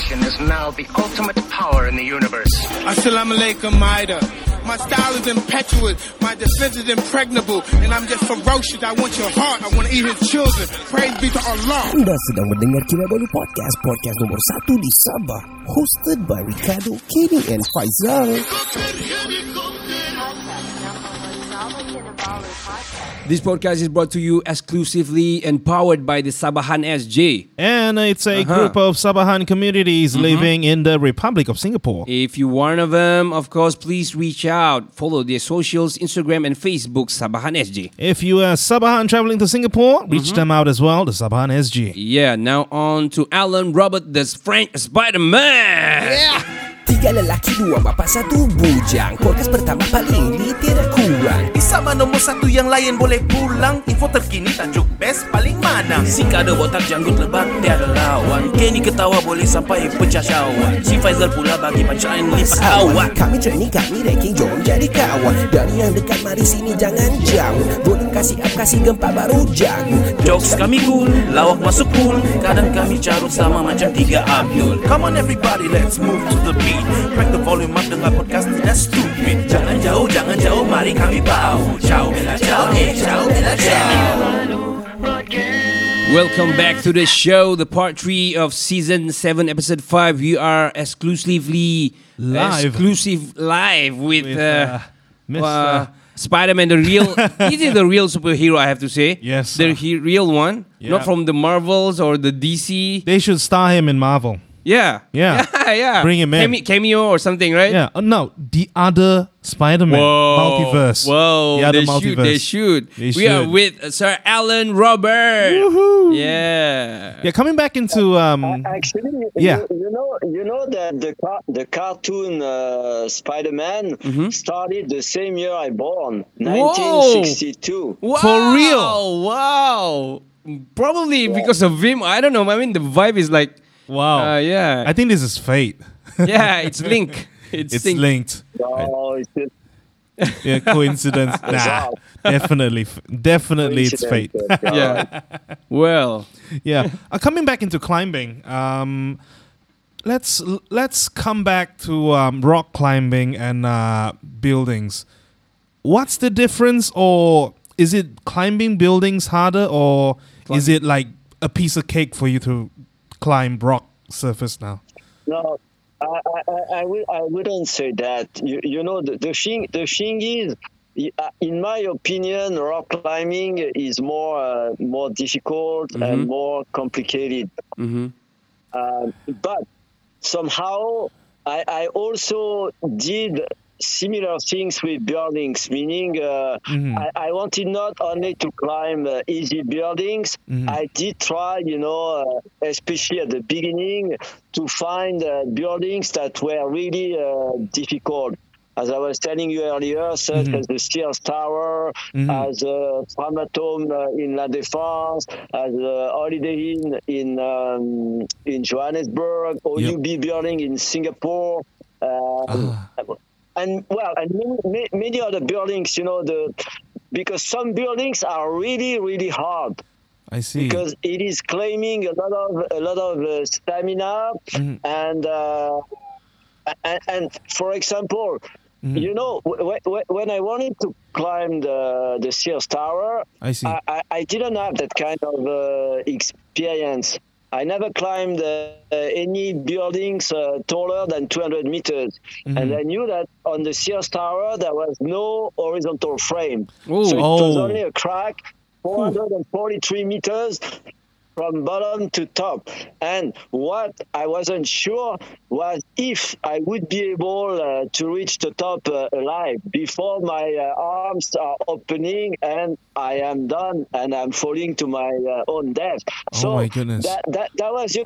nation is now the ultimate power in the universe. Assalamu alaikum, Maida. My style is impetuous, my defense is impregnable, and I'm just ferocious. I want your heart, I want to eat his children. Praise be to Allah. Anda sedang mendengar Kinabalu Podcast, podcast nomor 1 di Sabah, hosted by Ricardo, Kenny and Faizal. This podcast is brought to you exclusively and powered by the Sabahan SG. And it's a group of Sabahan communities living in the Republic of Singapore. If you're one of them, of course, please reach out. Follow their socials, Instagram and Facebook, Sabahan SG. If you are Sabahan traveling to Singapore, reach them out as well, the Sabahan SG. Yeah, now on to Alain Robert, the French Spider-Man. Yeah! Tiga lelaki, dua bapak, satu bujang. Podcast pertama paling ini tidak kurang. Di sama nombor satu yang lain boleh pulang. Info terkini tajuk best paling mana. Si Kado botak janggut lebat tiada lawan. Kenny ketawa boleh sampai pecah syawak. Si Faizal pula bagi pancaan lipat awak. Kami training, kami ranking, jom jadi kawan. Dari yang dekat mari sini jangan jauh. Boleh kasih up, kasih gempa baru jago. Jokes kami cool, lawak masuk cool. Kadang kami carut sama macam tiga Abdul. Come on everybody, let's move to the beat. Crack the volume up, dengar podcast tidak stupid. Jangan jauh, jangan jauh, mari kami bau. Ciao, bella, ciao, eh, ciao, bella, ciao. Welcome back to the show, the part 3 of season 7, episode 5. We are exclusively live with Mr. Spider-Man, the real, is it the real superhero, I have to say? Yes. The real one, not from the Marvels or the DC. They should star him in Marvel. Yeah. Bring him in. Cameo or something, right? Yeah. No, the other Spider-Man multiverse. Whoa. The other multiverse. They should. We are with Sir Alain Robert. Woohoo. Yeah. Yeah. Coming back into you know that the cartoon Spider-Man started the same year I born, 1962. Wow. For real? Wow. Probably because of him. I don't know. I mean, the vibe is like. Wow. Yeah. I think this is fate. Yeah, it's linked. It's linked. No, it's just... Yeah, coincidence. Nah, definitely it's fate. Yeah. Well. Yeah. Coming back into climbing. Let's come back to rock climbing and buildings. What's the difference, or is it climbing buildings harder, or is it like a piece of cake for you to climb rock surface now? No, I wouldn't say that. You know, the thing is, in my opinion, rock climbing is more difficult and more complicated. But somehow, I also did similar things with buildings, meaning I wanted not only to climb easy buildings. I did try, especially at the beginning, to find buildings that were really difficult. As I was telling you earlier, such as the Sears Tower, as Framatome in La Défense, as Holiday Inn in Johannesburg, OUB building in Singapore, And many other buildings, because some buildings are really, really hard. I see. Because it is claiming a lot of stamina, and for example, when I wanted to climb the Sears Tower, I didn't have that kind of experience. I never climbed any buildings taller than 200 meters. And I knew that on the Sears Tower, there was no horizontal frame. Ooh, so it was only a crack, 443 meters from bottom to top. And what I wasn't sure was if I would be able to reach the top alive before my arms are opening and I am done and I'm falling to my own death. So my goodness. That was,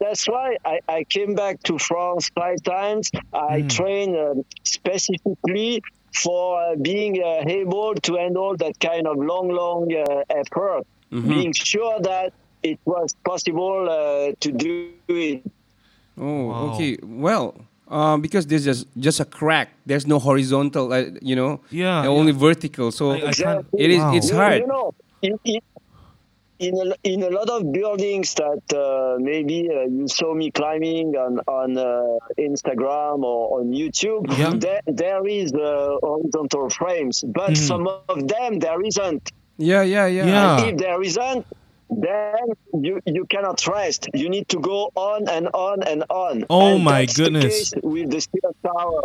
that's why I came back to France 5 times. I trained specifically for being able to handle that kind of long effort. Being sure that it was possible to do it. Oh, wow. Okay. Well, because there's just a crack. There's no horizontal, only vertical. So it is. Wow. It's hard. You know, in a lot of buildings that maybe you saw me climbing on Instagram or on YouTube, yep. there is horizontal frames, but some of them there isn't. Yeah. And if there isn't, then you cannot rest. You need to go on and on and on. Oh, and my goodness! The case with the Sears Tower.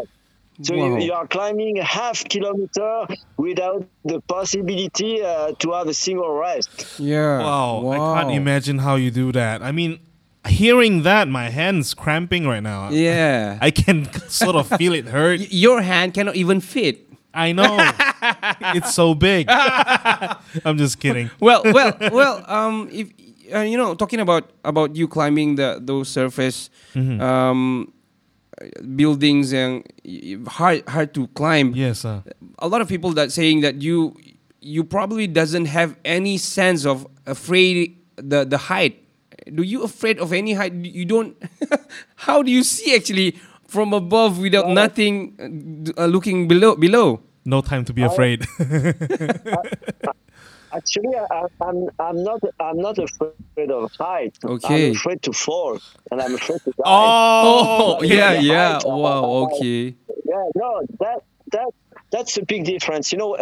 So you are climbing a half kilometer without the possibility to have a single rest. Yeah. Wow. I can't imagine how you do that. I mean, hearing that, my hand's cramping right now. Yeah. I can sort of feel it hurt. Your hand cannot even fit. I know. It's so big. I'm just kidding. Well. If you know, talking about you climbing those surface. Buildings and hard to climb. Yes, sir. A lot of people that saying that you probably doesn't have any sense of afraid the height. Do you afraid of any height? You don't. How do you see actually from above without nothing looking below? No time to be afraid. Actually, I'm not afraid of height. Okay. I'm afraid to fall, and I'm afraid to die. Oh, yeah. Wow, okay. Yeah, no, that's a big difference. You know,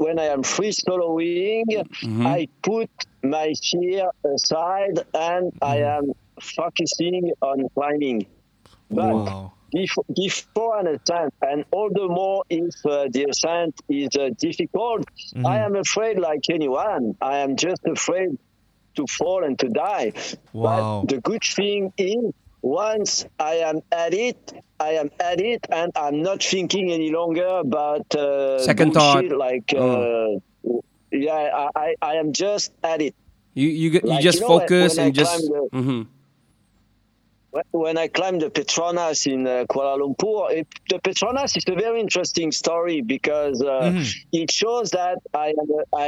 when I am free soloing, I put my fear aside and I am focusing on climbing. But before an ascent, and all the more if the ascent is difficult, I am afraid like anyone. I am just afraid to fall and to die. Wow. But the good thing is, once I am at it, and I'm not thinking any longer about second thought. Like, I am just at it. You just focus and just. When I climbed the Petronas in Kuala Lumpur, the Petronas is a very interesting story because it shows that I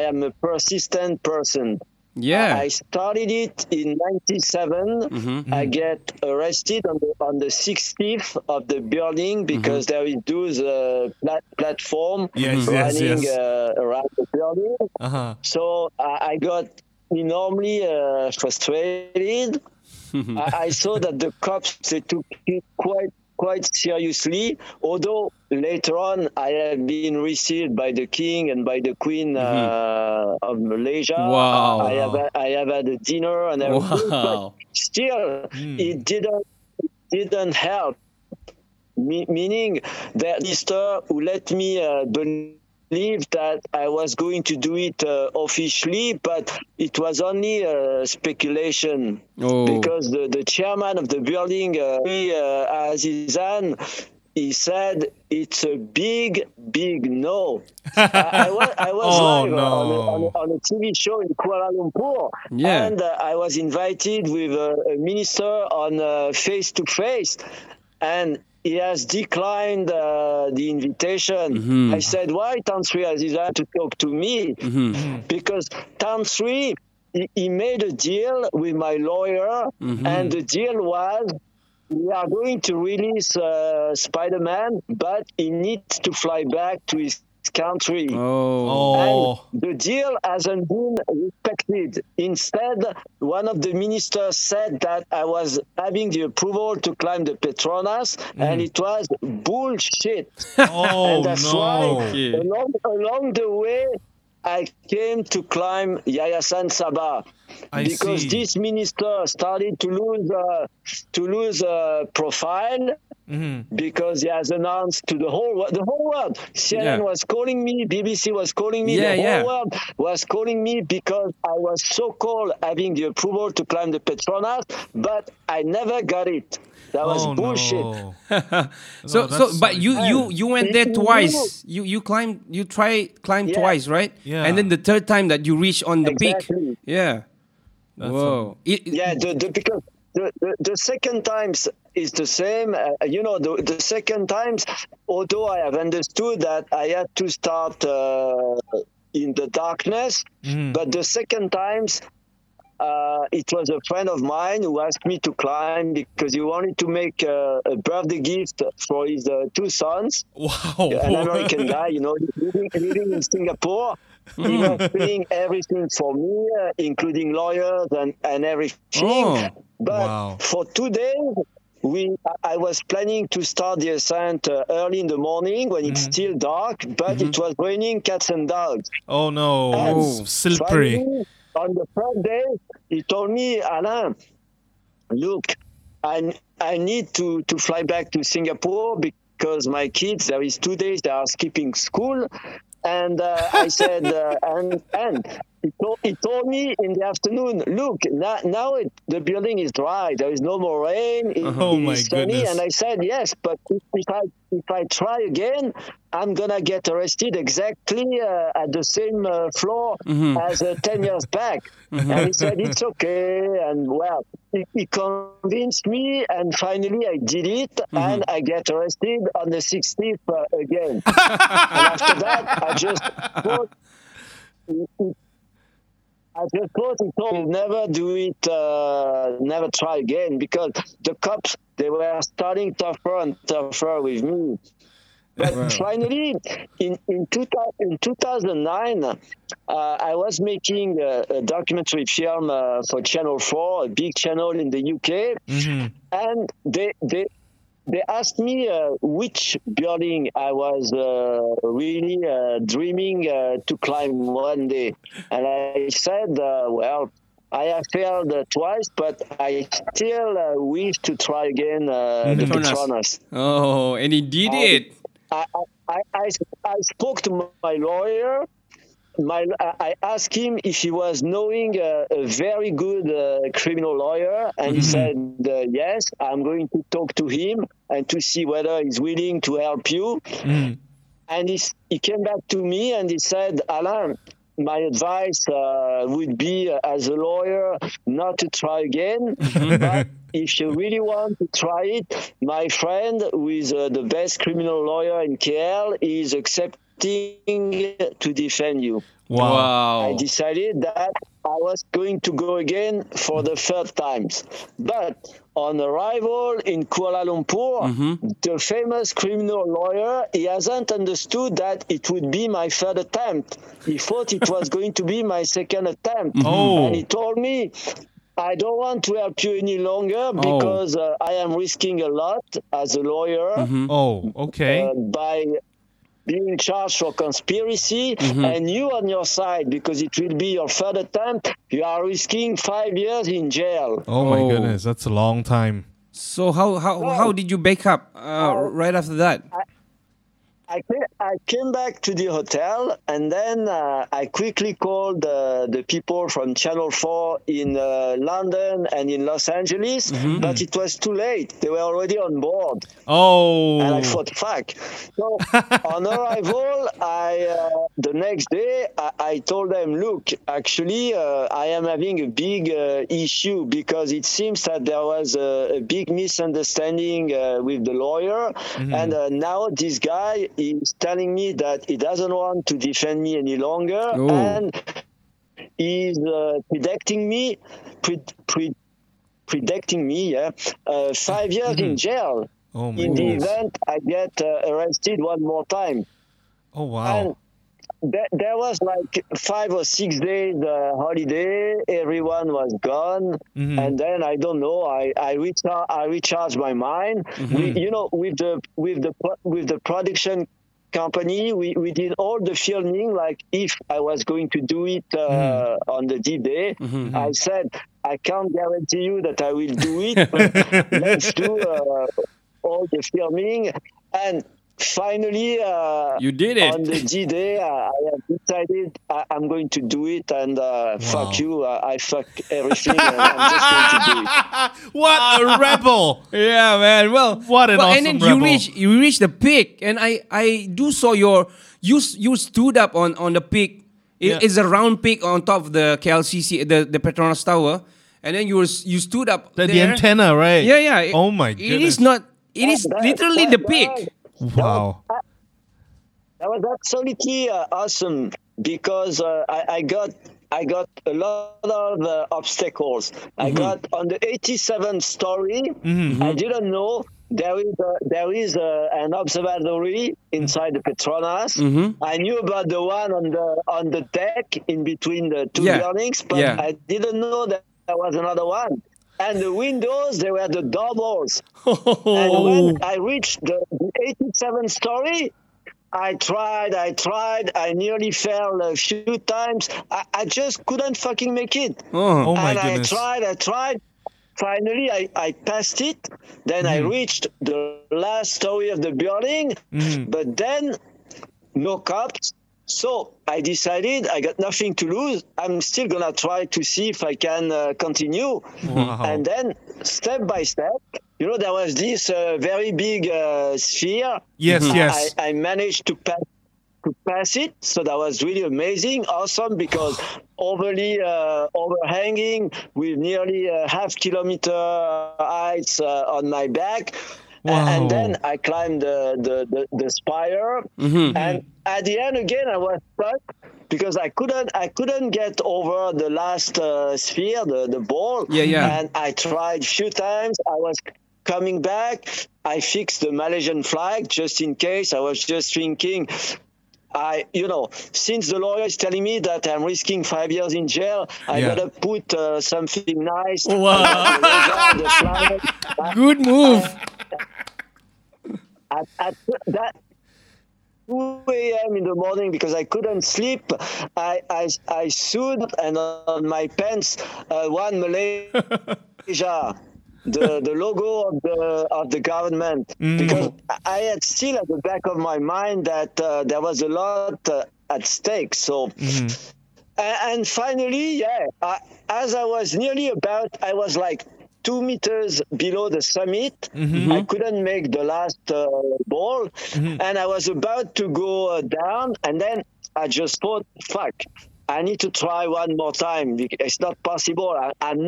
am a persistent person. Yeah. I started it in 1997. I get arrested on the 60th of the building because there is those platform running around the building. So I got enormously frustrated. I saw that the cops, they took it quite seriously, although later on I have been received by the king and by the queen of Malaysia. Wow. I have had a dinner and everything, but still it didn't help. Meaning the minister who let me believe that I was going to do it officially, but it was only speculation because the chairman of the building, Azizan, he said it's a big no. I was live on a TV show in Kuala Lumpur, and I was invited with a minister on face to face, and he has declined the invitation. I said, why Tan Sri Azizan to talk to me? Because Tan Sri, he made a deal with my lawyer, and the deal was, we are going to release Spider-Man, but he needs to fly back to his country. And the deal hasn't been respected. Instead, one of the ministers said that I was having the approval to climb the Petronas, and it was bullshit. And that's why along the way I came to climb Yayasan Sabah, because this minister started to lose profile. Because he has announced to the whole world. CNN was calling me, BBC was calling me, the whole world was calling me because I was so-called having the approval to climb the Petronas, but I never got it. That was bullshit. No. so but you went there twice. You climbed twice, right? Yeah. And then the third time that you reached on the peak. Yeah. Whoa. Because the second times is the same. The second times, although I have understood that I had to start in the darkness, but the second times, it was a friend of mine who asked me to climb because he wanted to make a birthday gift for his two sons. Wow. An American guy, living in Singapore. You know, doing everything for me, including lawyers and everything. Oh, but for 2 days, I was planning to start the ascent early in the morning when it's still dark, but it was raining cats and dogs. Oh no, and slippery. Finally, on the first day, he told me, Alain, look, I need to fly back to Singapore because my kids, there is 2 days, they are skipping school. And I said, and he told me in the afternoon, look, now the building is dry. There is no more rain. It is sunny. Goodness. And I said, yes, but if I try again, I'm going to get arrested exactly at the same floor as 10 years back. And he said, it's okay. And well, he convinced me. And finally, I did it. And I get arrested on the 16th again. And after that, I just thought he told me never do it, never try again, because the cops, they were starting tougher and tougher with me. But finally, in 2009, I was making a documentary film for Channel 4, a big channel in the UK, and they asked me which building I was really dreaming to climb one day. And I said, well, I have failed twice, but I still wish to try again the Petronas. Oh, and he did it. I spoke to my lawyer. I asked him if he was knowing a very good criminal lawyer, and he said, yes, I'm going to talk to him and to see whether he's willing to help you. And he came back to me and he said, Alain, my advice would be, as a lawyer, not to try again. But if you really want to try it, my friend, who is the best criminal lawyer in KL, is accepted to defend you. Wow. I decided that I was going to go again for the third time. But on arrival in Kuala Lumpur, the famous criminal lawyer, he hasn't understood that it would be my third attempt. He thought it was going to be my second attempt. Oh. And he told me, I don't want to help you any longer because I am risking a lot as a lawyer. Oh, okay. By being charged for conspiracy, and you on your side, because it will be your third attempt, you are risking 5 years in jail. Oh my goodness, that's a long time. So how did you back up right after that? I came back to the hotel, and then I quickly called the people from Channel 4 in London and in Los Angeles, but it was too late. They were already on board. Oh. And I thought, fuck. So on arrival, the next day, I told them, look, actually, I am having a big issue because it seems that there was a big misunderstanding with the lawyer, and now this guy is telling me that he doesn't want to defend me any longer, and he's predicting me 5 years in jail in the event I get arrested one more time. Oh, wow. And there was like 5 or 6 days holiday. Everyone was gone. And then, I don't know, I recharged my mind. You know, with the production company, we did all the filming, like if I was going to do it on the D-Day. I said, I can't guarantee you that I will do it, but let's do all the filming. And finally, you did it. On the D-Day, I have decided I'm going to do it, and fuck you, I fuck everything, and I'm just going to do it. What a rebel! Yeah, man. Well, what an awesome rebel. And then you reach the peak, and I do saw you stood up on the peak. It's a round peak on top of the KLCC, the Petronas Tower, and then you stood up. The antenna, right? Yeah, yeah. Oh my goodness! It is literally the peak. Wow. That was absolutely awesome because I got a lot of obstacles. I got on the 87th story. I didn't know There is an observatory inside the Petronas. Mm-hmm. I knew about the one on the deck in between the two buildings, but I didn't know that there was another one. And the windows, they were the doubles. Oh. And when I reached the 87th story, I tried. I nearly fell a few times. I just couldn't fucking make it. Oh my goodness. I tried. Finally, I passed it. Then I reached the last story of the building. Mm. But then, no cops. So I decided I got nothing to lose. I'm still going to try to see if I can continue. Wow. And then, step by step, there was this very big sphere. Yes. I managed to pass it, so that was really amazing, awesome, because overhanging with nearly a half kilometer heights on my back. Wow. And then I climbed the spire, and at the end again I was stuck because I couldn't get over the last sphere, the ball. And I tried a few times. I was coming back. I fixed the Malaysian flag just in case. I was just thinking, since the lawyer is telling me that I'm risking 5 years in jail, I gotta put something nice. Wow. Good move. At that 2 a.m. in the morning, because I couldn't sleep, I sewed and on my pants one Malaysia. The logo of the government, because I had still at the back of my mind that there was a lot at stake. So, and finally, as I was nearly about, I was like 2 meters below the summit. Mm-hmm. I couldn't make the last ball, and I was about to go down, and then I just thought, fuck. I need to try one more time. It's not possible. I'm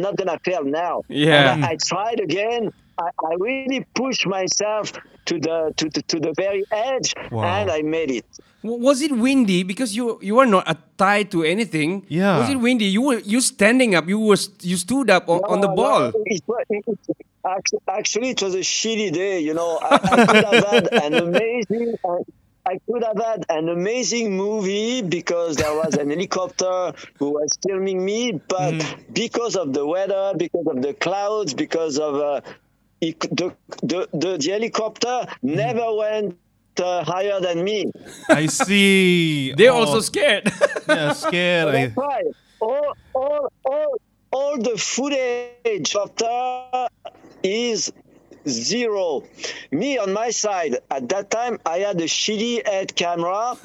not gonna fail now. Yeah. And I tried again. I really pushed myself to the very edge, and I made it. Was it windy? Because you were not tied to anything. Yeah. Was it windy? You were standing up. You stood up on the ball. Actually, it was a shitty day. I could have had an amazing. I could have had an amazing movie because there was an helicopter who was filming me, but because of the weather, because of the clouds, because of the helicopter never went higher than me. I see. They're also scared. Yeah, scared. That's right. All the footage of the is zero. Me on my side, at that time, I had a shitty head camera.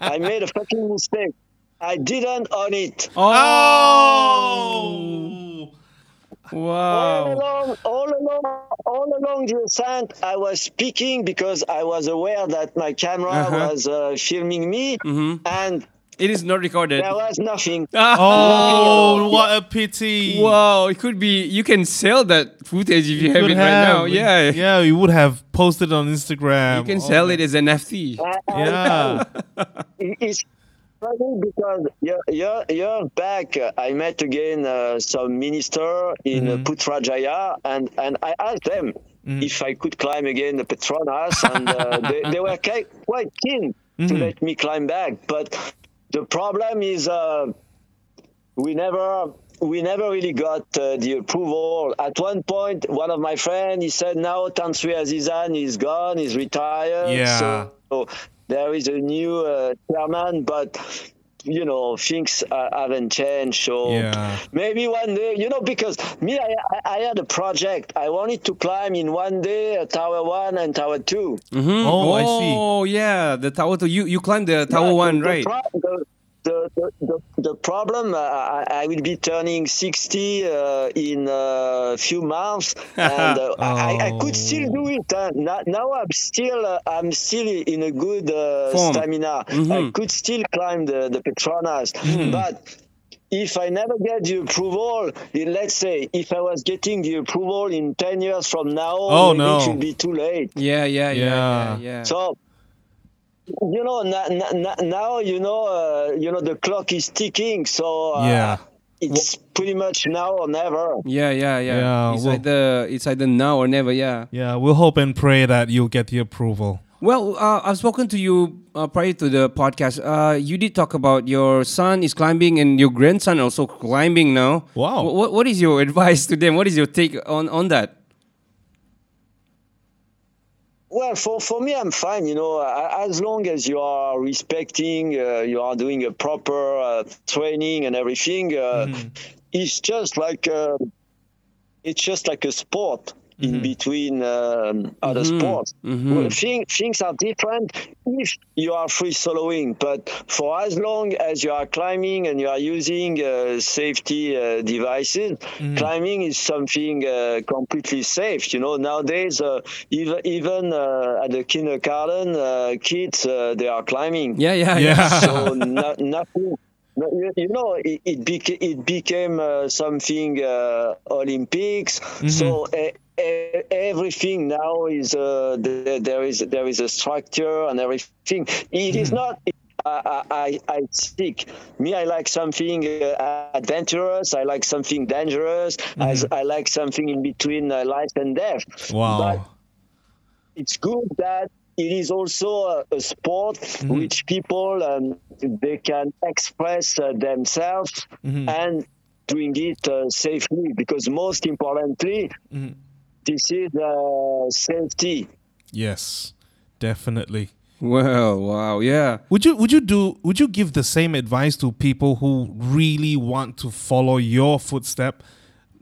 I made a fucking mistake. I didn't own it. Oh! Wow. All along the ascent, I was speaking because I was aware that my camera was filming me. Mm-hmm. And it is not recorded. There was nothing. Oh, what a pity. Wow, it could be. You can sell that footage if you have it right now. Yeah. Yeah, you would have posted on Instagram. You can sell it as NFT. It's funny because years back, I met again some minister in Putrajaya and I asked them if I could climb again the Petronas. And they were quite keen to let me climb back. But the problem is we never really got the approval. At one point, one of my friends, he said, now Tan Sri Azizan is gone, he's retired. Yeah. So there is a new chairman, but things haven't changed. So maybe one day, because me, I had a project. I wanted to climb in one day Tower 1 and Tower 2. Mm-hmm. Oh, I see. Oh, yeah. The Tower 2. You climbed the Tower 1, right? The problem, I will be turning 60 in a few months, and I could still do it. Now I'm still in a good stamina. Mm-hmm. I could still climb the Petronas, but if I never get the approval, let's say if I was getting the approval in 10 years from now, it would be too late. Yeah. So. Now the clock is ticking, so It's pretty much now or never. Yeah. It's either now or never. Yeah. We'll hope and pray that you'll get the approval. Well, I've spoken to you prior to the podcast. You did talk about your son is climbing and your grandson also climbing now. Wow. What is your advice to them? What is your take on that? Well, for me, I'm fine. You know, as long as you are respecting, you are doing a proper training and everything. It's just like a sport. In between other sports. Well, things are different if you are free soloing, but for as long as you are climbing and you are using safety devices, climbing is something completely safe. You know, nowadays, even at the kindergarten, kids, they are climbing. Yeah. So nothing... You know, it became something Olympics. So everything now is there is a structure and everything. It is not. I stick. Me, I like something adventurous. I like something dangerous. I like something in between life and death. Wow. But it's good that. It is also a sport which people they can express themselves and doing it safely, because most importantly, this is safety. Yes, definitely. Well, wow, yeah. Would you give the same advice to people who really want to follow your footstep,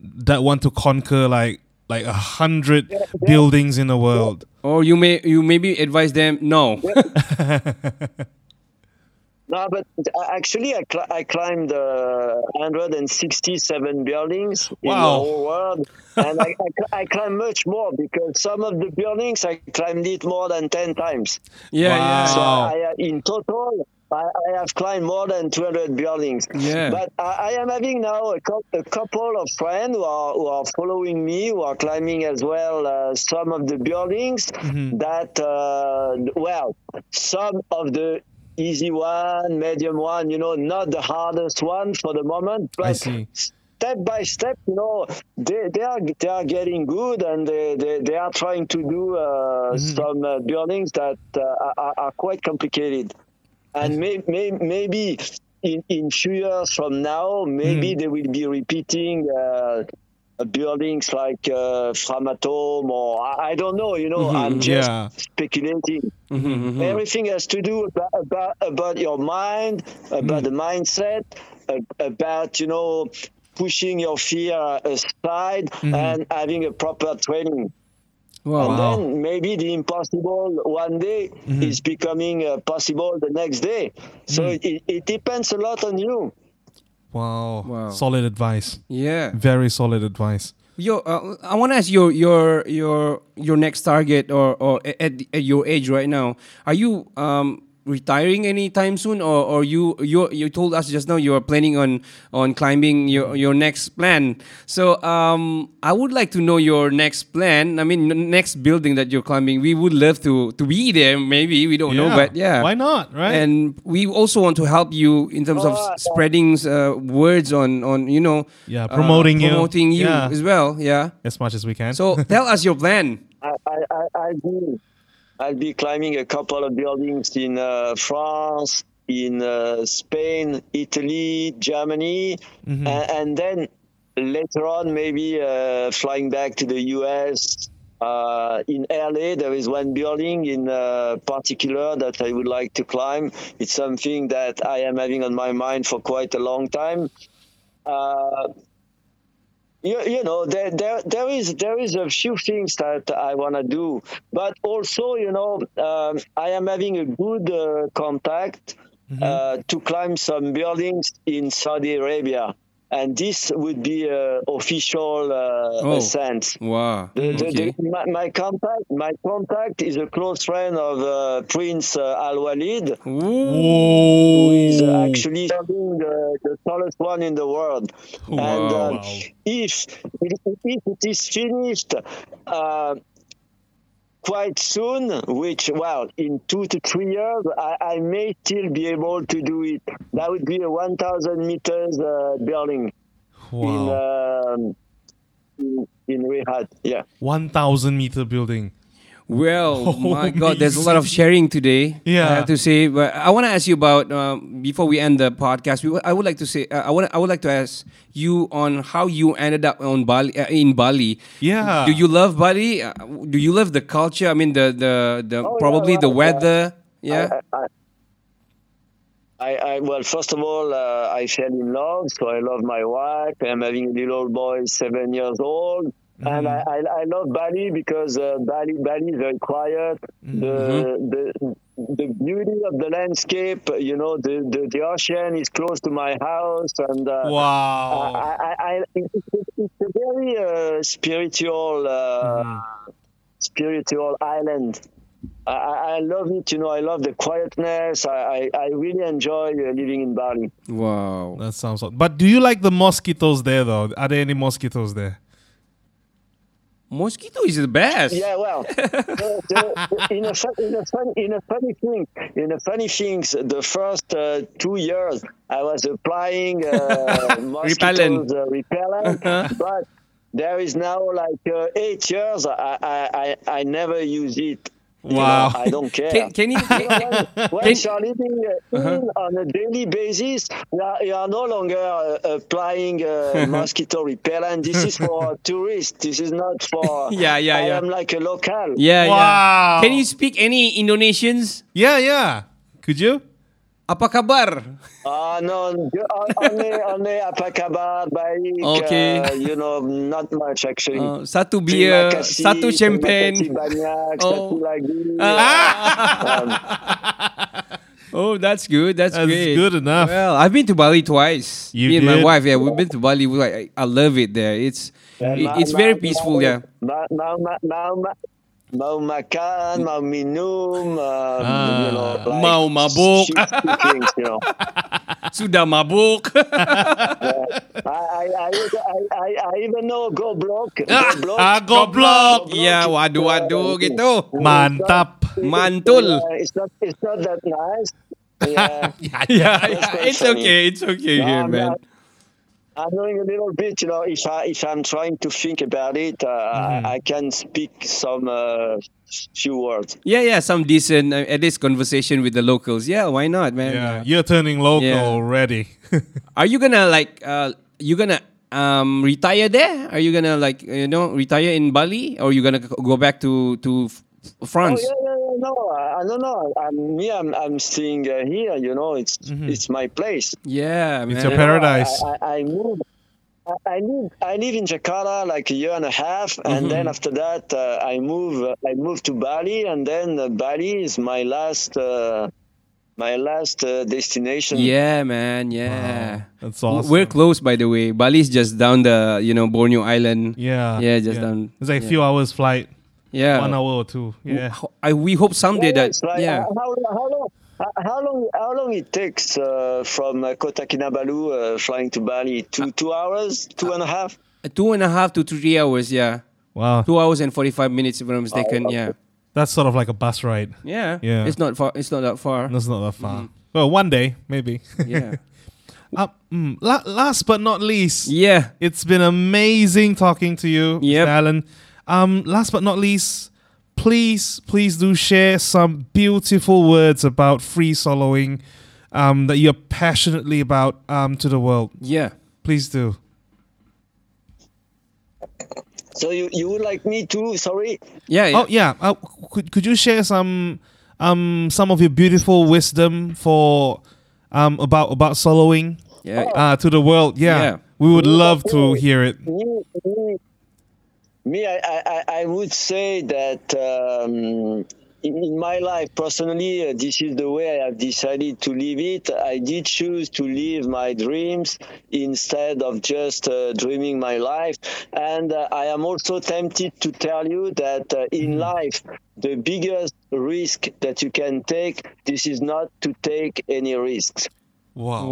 that want to conquer like 100 buildings in the world? Or you maybe advise them no. No, but actually I climbed 167 buildings in the whole world, and I climbed much more, because some of the buildings I climbed it more than 10 times. Yeah. So in total I have climbed more than 200 buildings. Yeah. But I am having now a couple of friends who are following me, who are climbing as well some of the buildings that, some of the easy one, medium one, you know, not the hardest one for the moment. But I see. Step by step, you know, they are getting good, and they are trying to do some buildings that are quite complicated. And maybe in few years from now, maybe they will be repeating buildings like Framatome, or I don't know, you know, I'm just speculating. Everything has to do about your mind, about the mindset, about, you know, pushing your fear aside and having a proper training. Wow. And then maybe the impossible one day is becoming possible the next day. So it depends a lot on you. Wow. Solid advice. Yeah. Very solid advice. Yo, I want to ask your next target, or at your age right now, are you retiring anytime soon, or you told us just now you are planning on climbing your next plan. So I would like to know your next plan. I mean, next building that you're climbing. We would love to be there. Maybe we don't know, but yeah, why not, right? And we also want to help you in terms of spreading words on you know, promoting you as well, as much as we can. So tell us your plan. I do. I'll be climbing a couple of buildings in France, in Spain, Italy, Germany, and then later on maybe flying back to the US. In LA, there is one building in particular that I would like to climb. It's something that I am having on my mind for quite a long time. You know, there is a few things that I want to do, but also, you know, I am having a good contact to climb some buildings in Saudi Arabia, and this would be official ascent. Wow! My contact is a close friend of Prince Al-Walid, who is actually the tallest one in the world. Wow. And if it is finished quite soon, which, well, in 2 to 3 years, I may still be able to do it. That would be a 1,000 meters building. Wow. In Riyadh, yeah. 1,000-meter building. Well, my God, there's a lot of sharing today. Yeah, I have to say. But I want to ask you about before we end the podcast. I would like to say I would like to ask you on how you ended up on Bali in Bali. Yeah, do you love Bali? Do you love the culture? I mean, the weather. Yeah. Well, first of all, I fell in love, so I love my wife. I'm having a little boy, 7 years old. Mm-hmm. And I love Bali because Bali is very quiet. Mm-hmm. The beauty of the landscape, you know, the ocean is close to my house, and wow, it's a very spiritual island. I love it, you know. I love the quietness. I really enjoy living in Bali. Wow, that sounds odd. But do you like the mosquitoes there, though? Are there any mosquitoes there? Mosquito is the best. Yeah, well, in a funny thing, the first 2 years I was applying mosquitoes repellent, but there is now like 8 years I never use it. Wow! You know, I don't care. Can you? When you are living on a daily basis, you are no longer applying mosquito repellent. This is for tourists. This is not for. I am like a local. Yeah. Wow! Yeah. Can you speak any Indonesians? Yeah. Could you? Apa kabar? No, only apa kabar, baik. Okay. You know, not much actually. Satu beer, kasih, satu champagne. Banyak, satu lagi. Oh, that's good. That's great. Good enough. Well, I've been to Bali twice. Me and my wife. Yeah, we've been to Bali. I love it there. It's very peaceful. Mau makan, mau minum, you know, like mau mabuk, things, you know. Sudah mabuk. I even know go block. Yeah, waduh gitu. Mantap, mantul. It's not that nice. Yeah. yeah. It's okay no, here, man. I'm doing a little bit, you know. If I'm trying to think about it, I can speak some few words. Yeah, some decent at least conversation with the locals. Yeah, why not, man? Yeah, you're turning local already. Are you gonna retire there? Are you gonna retire in Bali, or are you gonna go back to France? Oh, yeah. No, I don't know. I'm staying here. You know, it's my place. Yeah, man. It's your paradise. I live in Jakarta like a year and a half, and then after that, I moved to Bali, and then Bali is my last. My last destination. Yeah, man. Yeah, wow. That's awesome. We're close, by the way. Bali's just down the Borneo Island. Yeah, just down. It's like a few hours flight. Yeah, 1 hour or two. Yeah, we hope someday that. Right. Yeah. How long it takes from Kota Kinabalu flying to Bali? Two and a half. 2.5 to 3 hours. Yeah. Wow. 2 hours and 45 minutes, if I'm mistaken. Okay. Yeah. That's sort of like a bus ride. Yeah. It's not that far. That's not that far. Well, one day maybe. Yeah. Last but not least. Yeah. It's been amazing talking to you, Alan. Last but not least, please do share some beautiful words about free soloing that you're passionately about to the world. Yeah. Please do. So you would like me to, sorry? Yeah. Oh, yeah. Could you share some of your beautiful wisdom for about soloing to the world? Yeah. We would love to hear it. Me, I would say that in my life, personally, this is the way I have decided to live it. I did choose to live my dreams instead of just dreaming my life. And I am also tempted to tell you that in life, the biggest risk that you can take, this is not to take any risks. Wow.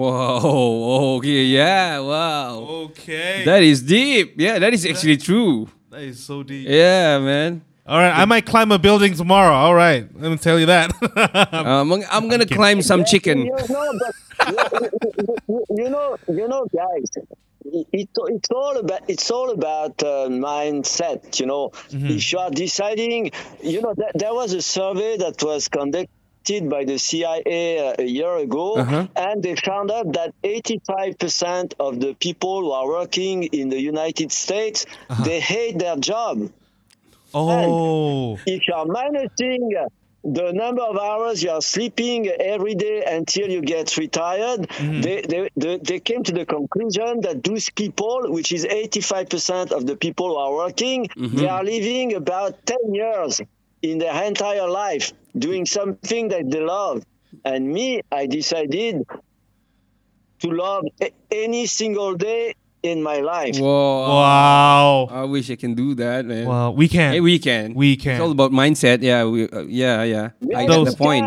Okay, yeah, wow. Okay. That is deep. Yeah, that is actually true. That is so deep. Yeah, man. All right, I might climb a building tomorrow. All right, let me tell you that. I'm gonna climb some chicken. You know, guys. It's all about mindset, you know. Mm-hmm. If you are deciding, you know, there was a survey that was conducted by the CIA a year ago, and they found out that 85% of the people who are working in the United States, they hate their job. Oh. And if you are managing the number of hours you are sleeping every day until you get retired, they came to the conclusion that those people, which is 85% of the people who are working, they are living about 10 years in their entire life doing something that they love. And me, I decided to love any single day in my life. Whoa. Wow! I wish I can do that, man. Wow, we can. Hey, we can. It's all about mindset. Yeah, yeah. I get the point.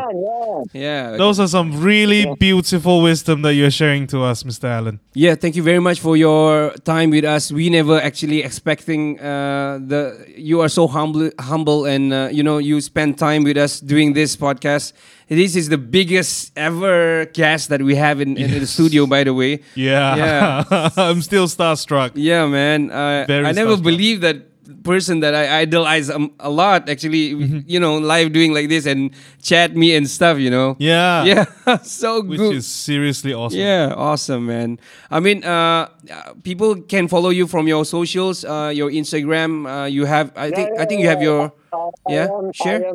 Yeah. Those are some really beautiful wisdom that you're sharing to us, Mr. Alan. Yeah, thank you very much for your time with us. We never actually expecting you are so humble, and you know, you spend time with us doing this podcast. This is the biggest ever guest that we have in the studio, by the way. Yeah. I'm still starstruck. Yeah, man. I never believed that person that I idolize a lot, actually, you know, live doing like this and chat me and stuff, you know. Yeah. So good. Which is seriously awesome. Yeah, awesome, man. I mean, people can follow you from your socials, your Instagram. You have, I think you have your, share.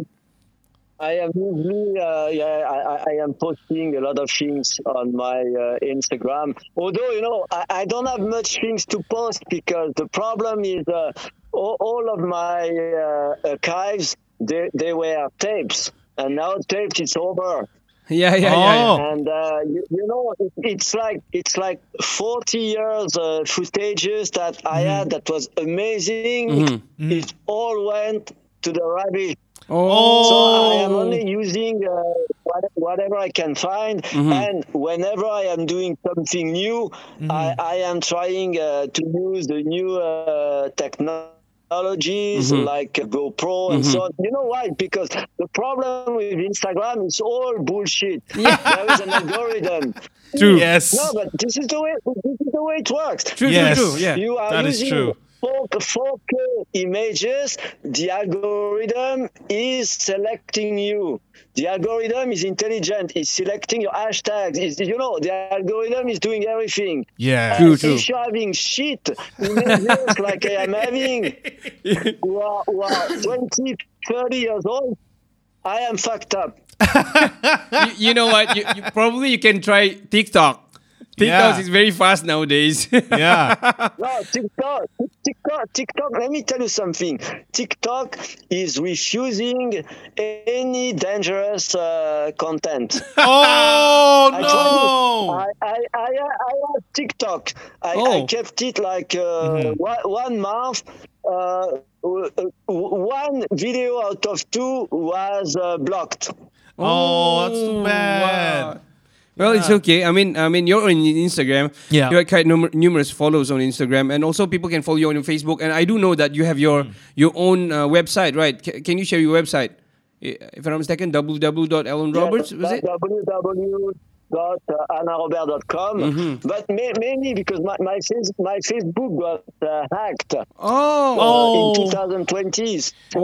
I am posting a lot of things on my Instagram. Although, you know, I don't have much things to post because the problem is all of my archives, they were tapes. And now tapes is over. Yeah. And you know, it's like 40 years footages that I had that was amazing. It all went to the rubbish. Oh. So I am only using whatever I can find, and whenever I am doing something new, I am trying to use the new technologies like GoPro and so on. You know why? Because the problem with Instagram is all bullshit. Yeah. There is an algorithm. True. Yes. No, but this is the way it works. True. Yeah. You are that is true. 4K images, the algorithm is selecting you. The algorithm is intelligent, is selecting your hashtags. You know, the algorithm is doing everything. Yeah, true. If you're having shit images like I am having, who are 20, 30 years old, I am fucked up. You know what? You probably can try TikTok. TikTok is very fast nowadays. No, TikTok. Let me tell you something. TikTok is refusing any dangerous content. Oh no! I have TikTok. I kept it like one month. One video out of two was blocked. Oh, that's too bad. Wow. Well, it's okay. I mean, you're on Instagram. Yeah. You have quite numerous followers on Instagram, and also people can follow you on your Facebook. And I do know that you have your own website, right? Can you share your website? If I'm not mistaken, www.alainroberts, was it? www.alainrobert.com. But mainly because my Facebook got hacked. In 2020. So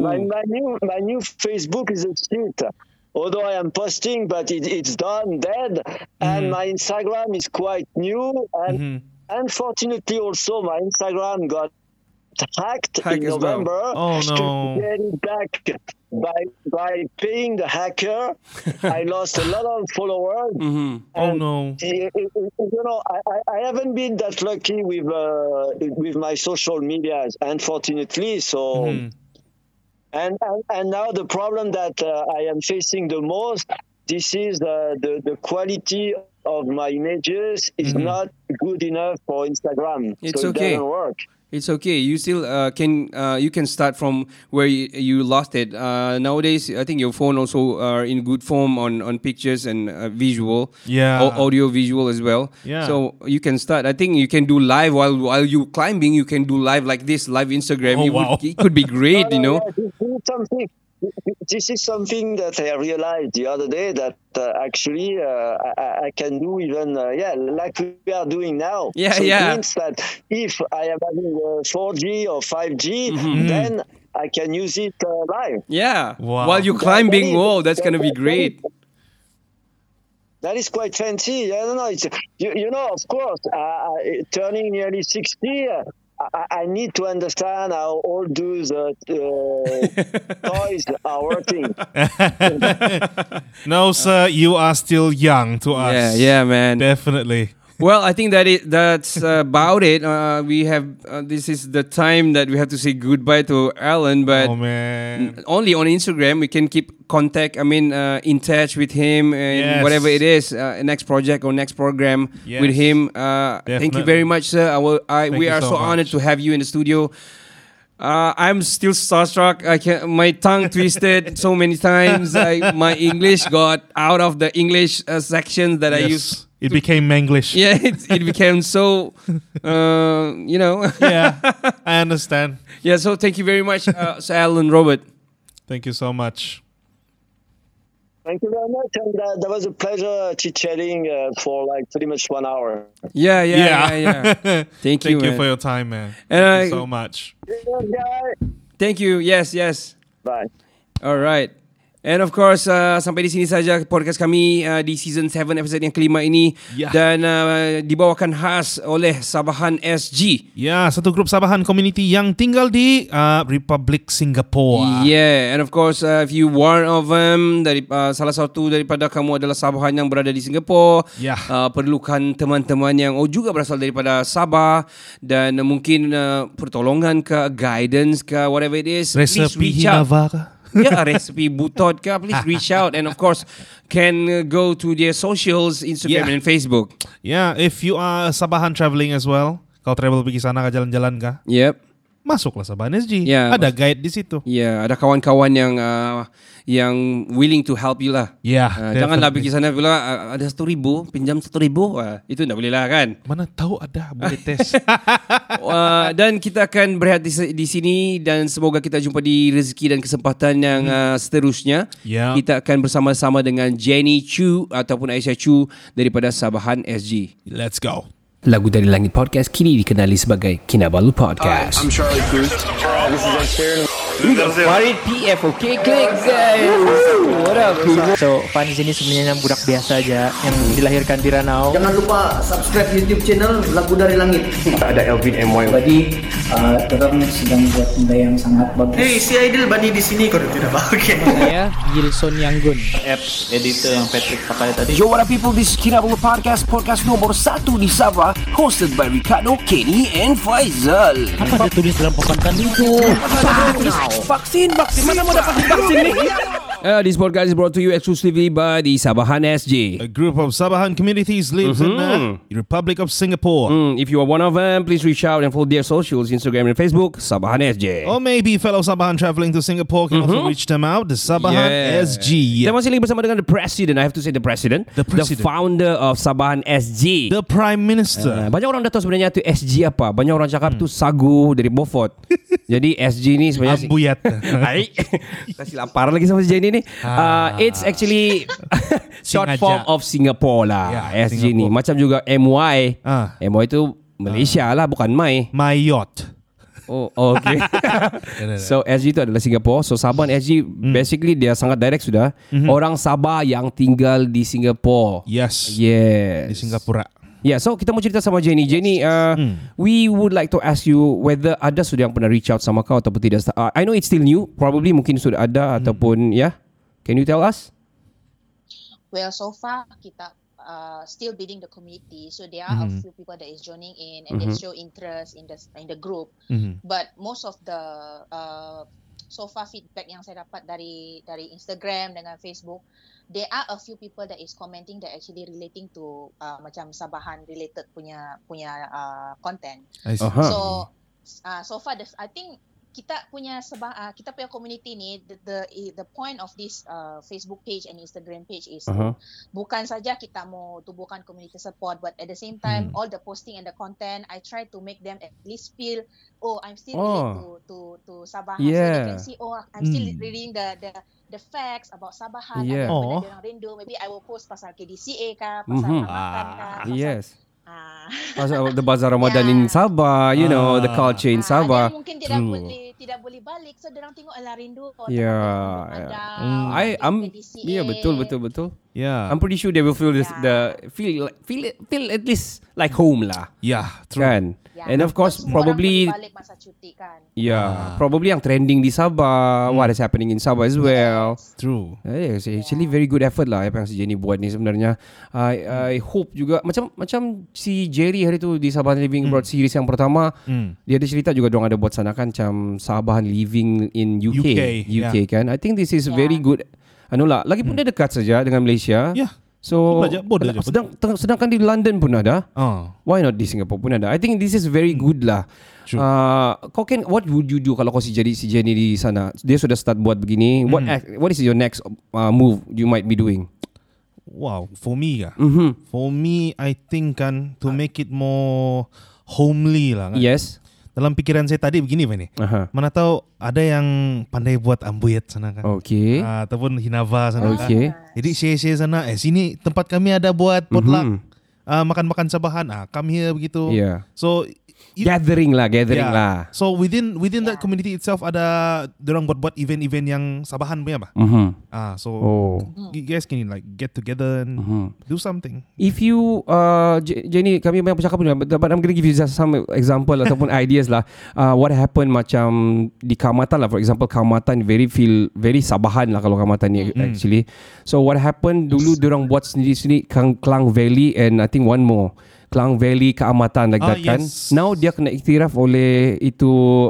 my new Facebook is a shit. Although I am posting, but it's done, dead. And my Instagram is quite new. And unfortunately, also, my Instagram got hacked in November. Well. Oh, no. To get it back by paying the hacker, I lost a lot of followers. Oh, no. You know, I haven't been that lucky with my social media, unfortunately. So... And now the problem that I am facing the most, this is the quality of my images is not good enough for Instagram. It's so okay. It doesn't work. It's okay. You still can start from where you lost it. Nowadays, I think your phone also are in good form on pictures and visual, audio visual as well. Yeah. So you can start. I think you can do live while you climbing. You can do live like this, live Instagram. It could be great, you know. Yeah, do something. This is something that I realized the other day, that actually I can do even, like we are doing now. Yeah, so it means that if I am having 4G or 5G, then I can use it live. Yeah. Wow. While you're climbing, whoa, that's going to be great. That is quite fancy. I don't know. It's, you know, of course, turning nearly 60, I need to understand how all those toys are working. No, sir, you are still young to us. Yeah, man. Definitely. Well, I think that's about it. We have this is the time that we have to say goodbye to Alan, but only on Instagram we can keep contact. I mean, in touch with him and whatever it is, next project or next program with him. Thank you very much, sir. We are so honored to have you in the studio. I'm still starstruck. My tongue twisted so many times. My English got out of the English section that I used. It became Manglish. Yeah, it became so, you know. Yeah, I understand. Yeah, so thank you very much, Sir Alain Robert. Thank you so much. Thank you very much, and that was a pleasure chit-chatting for like pretty much 1 hour. Yeah. Thank you, man. For your time, man. Thank you so much. Thank you. Yes. Bye. All right. And of course, sampai di sini saja podcast kami di season 7 episode yang kelima ini dan dibawakan khas oleh Sabahan SG. Satu grup Sabahan community yang tinggal di Republic Singapore. Yeah, and of course, if you one of them, salah satu daripada kamu adalah Sabahan yang berada di Singapura, perlukan teman-teman yang juga berasal daripada Sabah dan mungkin pertolongan ke, guidance ke, whatever it is, please reach out. Recipe butod ke, please reach out, and of course can go to their socials, Instagram and Facebook. If you are Sabahan traveling as well, kalau travel pergi sana ke jalan-jalan ke, masuklah Sabahan SG. Ada guide di situ. Ada kawan-kawan yang willing to help you lah. Janganlah pergi sana pula ada 1,000 pinjam 1,000, itu tak boleh lah kan. Mana tahu ada boleh test. Dan kita akan berehat di sini, dan semoga kita jumpa di rezeki dan kesempatan yang seterusnya. Kita akan bersama-sama dengan Jenny Chu ataupun Aisyah Chu daripada Sabahan SG. Let's go. Lagu Dari Langit Podcast kini dikenali sebagai Kinabalu Podcast. I'm Charlie Cruz. This is Ed Sheeran. What PF, okay? Click, guys. What up, people? So, Fanny ini sebenarnya budak biasa aja yang dilahirkan di Ranau. Jangan lupa subscribe YouTube channel Lagu Dari Langit. Ada Elvin MY. Tadi, orang sedang buat benda yang sangat bagus. Hey, si Aidil Bani di sini kalau tidak bahagia. Saya, Gilson Yanggun. Apps editor yang Patrick pakai tadi. Yo, what up, people? This is Kinabalu Podcast, podcast nomor 1 di Sabah. Hosted by Ricardo, Kenny and Faizal. Apa dia tulis dalam papan itu? Vaksin, mana mau dapat vaksin ni? This podcast is brought to you exclusively by the Sabahan SG, a group of Sabahan communities lives in the Republic of Singapore. If you are one of them, please reach out and follow their socials, Instagram and Facebook, Sabahan SG. Or maybe fellow Sabahan traveling to Singapore can also reach them out, the Sabahan SG. Dan masih lagi bersama dengan the President. I have to say the President. The founder of Sabahan SG, the Prime Minister. Banyak orang dah tahu sebenarnya tu SG apa. Banyak orang cakap tu sagu dari Beaufort. Jadi SG ni sebenarnya ambuyat. Kasih lapar lagi sama si Jenny. It's actually short form of Singapore lah. SG ni macam juga MY. MY tu Malaysia lah, bukan Mayot. Oh, okay. So SG tu adalah Singapore. So Sabahan SG basically dia sangat direct sudah. Orang Sabah yang tinggal di Singapore. Yes. Di Singapura. So kita mau cerita sama Jenny, we would like to ask you whether ada sudah yang pernah reach out sama kau ataupun tidak. I know it's still new, probably mungkin sudah ada ataupun Can you tell us? Well, so far kita still building the community, so there are a few people that is joining in and they show interest in the group. But most of the so far feedback yang saya dapat dari Instagram dengan Facebook, there are a few people that is commenting that actually relating to macam Sabahan related punya content. So far, I think kita punya community ni, the point of this Facebook page and Instagram page is bukan saja kita mau tubuhkan community support, but at the same time all the posting and the content I try to make them at least feel I'm still to Sabahan, so they can see I'm still reading the facts about Sabahan, apa benda yang rindu. Maybe I will post pasal KDCA kah, pasal Kamatan kah, pasal the Bazar Ramadan in Sabah, you know, the culture in Sabah. Mungkin tidak boleh balik, so orang tengok ala rindu. Betul. Yeah. I'm pretty sure they will feel this, feel at least like home lah. Yeah, true. Kan? Yeah. And of course probably orang boleh balik masa cuti kan. Probably yang trending di Sabah, what is happening in Sabah as well. True. It's actually very good effort lah apa yang si Jenny buat ni sebenarnya. I hope juga macam si Jerry hari tu di Sabahan Living Abroad series yang pertama, dia ada cerita juga diorang ada buat sana kan, macam Sabahan Living in UK kan. I think this is very good. Anu lah, lagipun dia dekat saja dengan Malaysia. Yeah. So sedangkan di London pun ada. Why not di Singapore pun ada? I think this is very good lah. Sure. What would you do kalau kau si Jenny di sana? Dia sudah start buat begini. What is your next move you might be doing? Wow, for me lah. Mm-hmm. For me, I think kan to make it more homely lah. Kan? Yes. Dalam pikiran saya tadi begini Fanny. Mana tahu ada yang pandai buat ambuyat sana kan. Okay. Ataupun hinava sana kan. Jadi share sana. Sini tempat kami ada buat potluck. Makan-makan Sabahan. Come here begitu. Yeah. So gathering lah. So within that community itself ada orang buat event-event yang Sabahan punya apa. You guys can like get together and do something. If you Jenny, kami banyak bercakap pun, but I'm going to give you just some example ataupun ideas lah. What happened macam di Kamatan lah, for example Kamatan very Sabahan lah kalau Kamatan ni actually. So what happened dulu orang buat sendiri Klang Valley and I think one more. Klang Valley, Kamatan like that kan. Now dia kena iktiraf oleh itu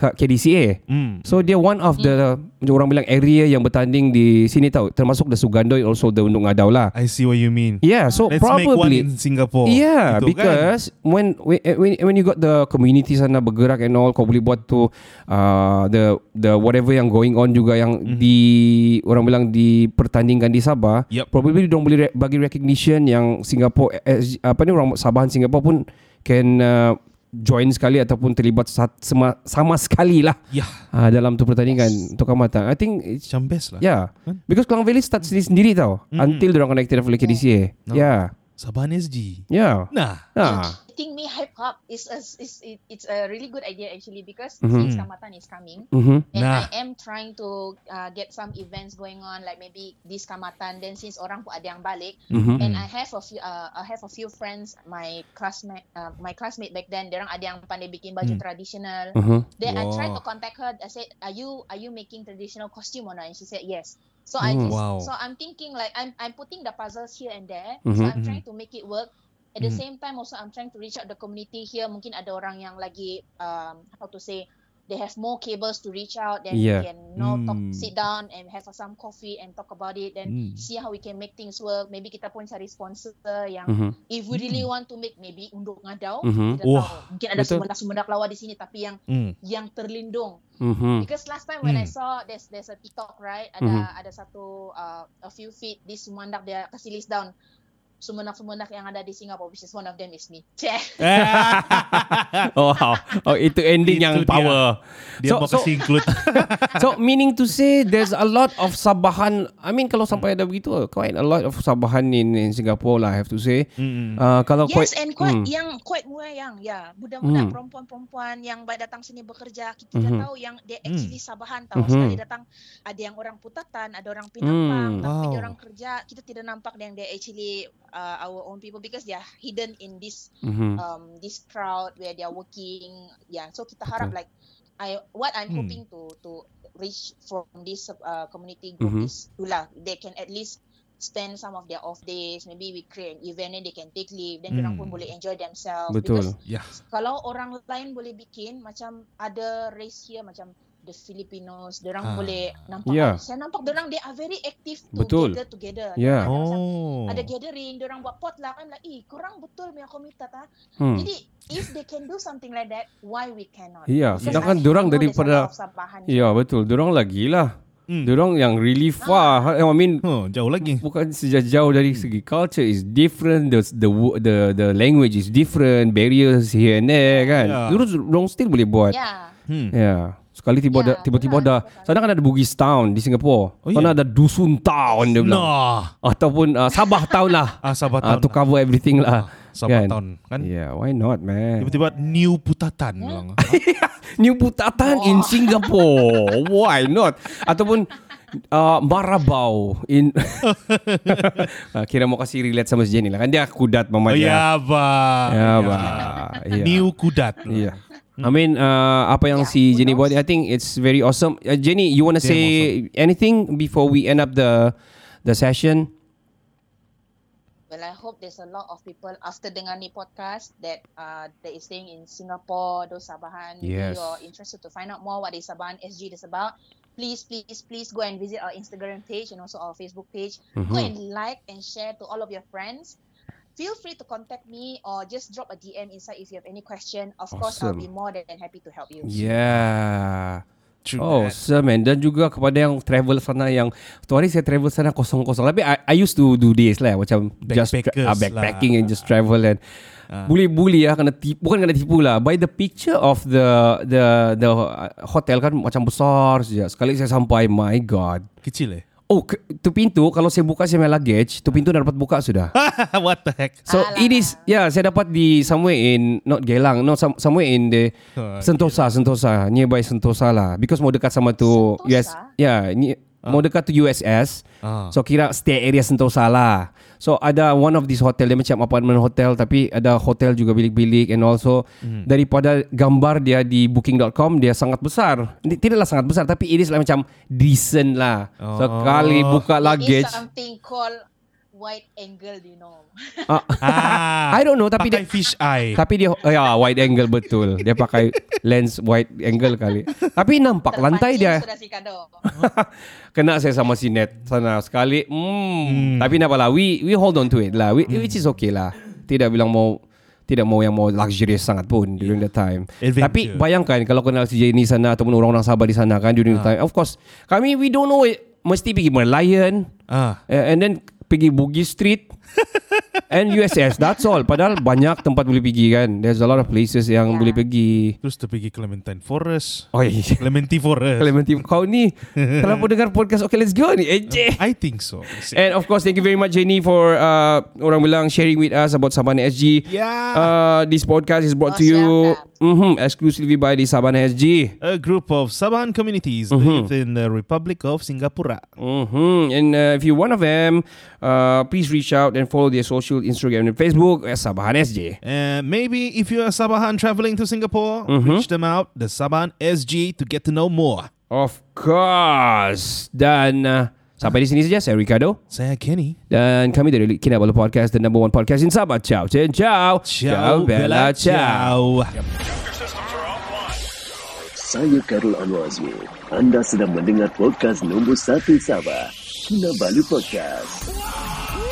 KDCA. So dia one of the orang bilang area yang bertanding di sini tahu, termasuk the Sugandoi also the Nungadau lah. I see what you mean. Yeah, so let's probably make one in Singapore. Yeah, gitu, because kan? when you got the community sana bergerak and all, kau boleh buat tu the whatever yang going on juga yang di orang bilang dipertandingkan di Sabah. Yep. Probably diorang boleh bagi recognition yang Singapore orang Sabahan Singapore pun can join sekali ataupun terlibat sama sekali lah dalam tu pertandingan untuk Kamatan. I think it's macam best lah. Yeah. Because Klang Valley start sendiri tau. Until diorang connected oleh KDCA. No. Yeah. Sabahan SG. Yeah. Nah. Getting me hype up is a really good idea actually, because since Kamatan is coming and I am trying to get some events going on, like maybe this Kamatan, then since orang pun ada yang balik and I have a few friends, my classmate back then, dia orang ada yang pandai bikin baju tradisional. Then I tried to contact her. I said, are you making traditional costume or not? And she said yes. So so I'm thinking like I'm putting the puzzles here and there. So I'm trying to make it work. At the same time also I'm trying to reach out the community here. Mungkin ada orang yang lagi they have more cables to reach out, then we can talk, sit down and have some coffee and talk about it, then see how we can make things work. Maybe kita pun cari sponsor yang if we really want to make, maybe untuk Ngadau, kita tahu mungkin ada sumber-sumber lawa di sini tapi yang terlindung. Because last time when I saw there's a TikTok, right, ada satu a few feet this sumandak dia kasi list down sumundak-sumundak yang ada di Singapura, which is one of them is me. Itu ending itu yang power. Dia mau kasi include. So meaning to say there's a lot of Sabahan. I mean kalau sampai ada begitu, quite a lot of Sabahan in Singapore lah, I have to say. Kalau quite murah yang budak-budak perempuan-perempuan yang datang sini bekerja, kita dah tahu yang dia actually Sabahan tau. Sekali datang ada yang orang Putatan, ada orang Pinangpang, tapi dia orang kerja, kita tidak nampak yang dia actually our own people, because they are hidden in this this crowd where they are working. Yeah, so kita harap like I'm hoping to reach from this community group is itulah, they can at least spend some of their off days. Maybe we create an event and they can take leave, then orang pun boleh enjoy themselves. Betul. Because kalau orang lain boleh bikin, macam ada race here, macam the Filipinos, dorang boleh nampak. Saya nampak dorang, they are very active to gather together. Yeah. Ada, ada gathering, dorang buat potluck. I'm like, korang betul punya komited. Jadi, if they can do something like that, why we cannot? Yeah, sedangkan dorang daripada... Ya, betul. Dorang lagi lah. Dorang yang really far. I mean, jauh lagi. Bukan sejauh dari segi culture is different, the language is different, barriers here and there kan. Terus dorang still boleh buat. Sekali tiba-tiba ada. Sana kan ada Bugis Town di Singapura. Sana ada Dusun Town dia bilang. Ataupun Sabah Town lah. Sabah Town. To cover everything lah. Sabah Town kan? Yeah, why not man? Tiba-tiba New Putatan bilang. New Putatan in Singapore. Why not? Ataupun Marabau in kira mau kasih relate sama sejenis lah kan, dia Kudat mamanya. Ya, New Kudat. I mean apa yang si Jenny buat, I think it's very awesome. Jenny, you want to say anything before we end up the session? Well, I hope there's a lot of people after dengar ni podcast that that is staying in Singapore, those Sabahan. Yes. If you're interested to find out more what is Sabahan SG is about, please go and visit our Instagram page and also our Facebook page. Go and like and share to all of your friends. Feel free to contact me or just drop a DM inside if you have any question. Of course, I'll be more than happy to help you. Yeah. Awesome man. Dan juga kepada yang travel sana, yang tu hari saya travel sana kosong-kosong. Tapi I used to do this lah, macam just backpacking and just travel and bully-bully lah, kena tipu lah. By the picture of the hotel kan macam besar saja. Sekali saya sampai, my god, kecil tu pintu, kalau saya buka saya main luggage, tu pintu dah dapat buka sudah. What the heck? So it is, saya dapat di somewhere in, not Geylang, somewhere in the Sentosa, nearby Sentosa lah. Because mau dekat sama tu Sentosa? Mau dekat tu USS. So kira stay area Sentosa lah. So ada one of this hotel, dia macam apartment hotel, tapi ada hotel juga bilik-bilik. And also daripada gambar dia di booking.com, dia sangat besar. Tidaklah sangat besar, tapi it is lah macam decent lah. Sekali buka luggage, it is something called wide angle, you know. I don't know, tapi pakai dia fish eye. Tapi dia wide angle, betul. Dia pakai lens wide angle kali. Tapi nampak lantai dia. Kena saya sama si Net sana sekali. Tapi nampaklah we hold on to it lah. Which is okay lah. Tidak mau yang mau luxurious sangat pun during the time. Adventure. Tapi bayangkan kalau kenal si Jenny sana ataupun orang-orang Sabah di sana kan during the time. Of course, kami we don't know it. Mesti pergi Merlion. And then pergi Bugis Street and USS. That's all. Padahal banyak tempat boleh pergi kan. There's a lot of places yang boleh pergi. Terus pergi Clementine Forest. Clementine Forest. Clementine. Kau ni telah pun dengar podcast Okay Let's Go ni. I think so. And of course, thank you very much Jenny for orang bilang sharing with us about Sabahan SG. This podcast is brought to you exclusively by the Sabahan SG, a group of Sabahan communities within the Republic of Singapore. And if you're one of them, please reach out and follow their social, Instagram and Facebook at Sabahan SG. Maybe if you're a Sabahan traveling to Singapore, reach them out, the Sabahan SG, to get to know more. Of course. Dan sampai di sini saja. Saya Ricardo. Saya Kenny. Dan kami dari Kinabalu Podcast, the number one podcast in Sabah. Ciao, ciao. Ciao, Bella, ciao. Saya Karul Anwar Azmi. Anda sedang mendengar podcast nombor 1 Sabah, Kinabalu Podcast.